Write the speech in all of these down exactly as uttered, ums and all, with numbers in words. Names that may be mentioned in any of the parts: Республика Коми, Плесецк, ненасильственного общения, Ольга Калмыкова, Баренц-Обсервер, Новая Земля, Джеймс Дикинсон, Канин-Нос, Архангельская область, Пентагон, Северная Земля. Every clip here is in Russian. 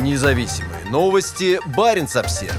Независимые новости. Баренц-Обсервер.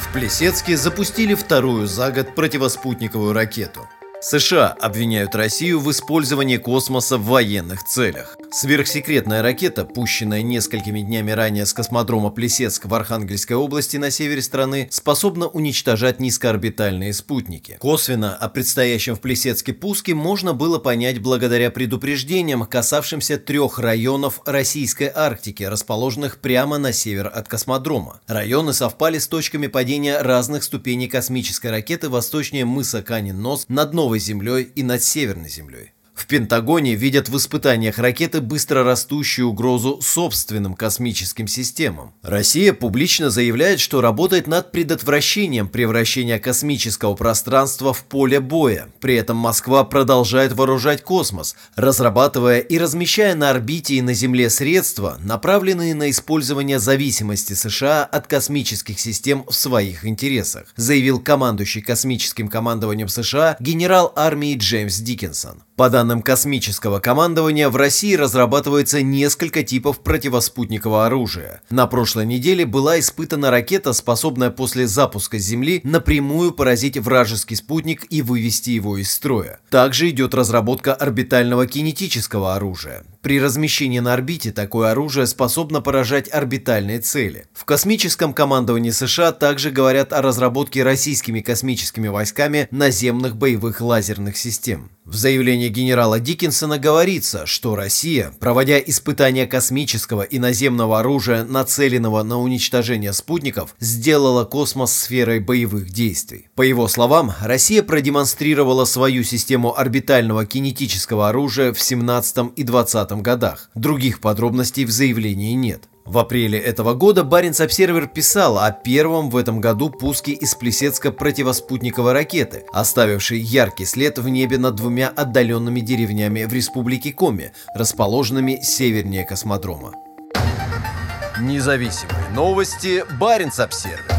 В Плесецке запустили вторую за год противоспутниковую ракету. США обвиняют Россию в использовании космоса в военных целях. Сверхсекретная ракета, пущенная несколькими днями ранее с космодрома Плесецк в Архангельской области на севере страны, способна уничтожать низкоорбитальные спутники. Косвенно о предстоящем в Плесецке пуске можно было понять благодаря предупреждениям, касавшимся трех районов российской Арктики, расположенных прямо на север от космодрома. Районы совпали с точками падения разных ступеней космической ракеты восточнее мыса Канин-Нос, над Новой Землей и над Северной Землей. В Пентагоне видят в испытаниях ракеты быстрорастущую угрозу собственным космическим системам. Россия публично заявляет, что работает над предотвращением превращения космического пространства в поле боя. При этом Москва продолжает вооружать космос, разрабатывая и размещая на орбите и на Земле средства, направленные на использование зависимости США от космических систем в своих интересах, заявил командующий космическим командованием США генерал армии Джеймс Дикинсон. По данным космического командования, в России разрабатывается несколько типов противоспутникового оружия. На прошлой неделе была испытана ракета, способная после запуска с Земли напрямую поразить вражеский спутник и вывести его из строя. Также идет разработка орбитального кинетического оружия. При размещении на орбите такое оружие способно поражать орбитальные цели. В космическом командовании США также говорят о разработке российскими космическими войсками наземных боевых лазерных систем. В заявлении генерала Дикинсона говорится, что Россия, проводя испытания космического и наземного оружия, нацеленного на уничтожение спутников, сделала космос сферой боевых действий. По его словам, Россия продемонстрировала свою систему орбитального кинетического оружия в семнадцатом и двадцатом годах. Других подробностей в заявлении нет. В апреле этого года Баренц-Обсервер писал о первом в этом году пуске из Плесецка противоспутниковой ракеты, оставившей яркий след в небе над двумя отдаленными деревнями в Республике Коми, расположенными севернее космодрома. Независимые новости. Баренц-Обсервер.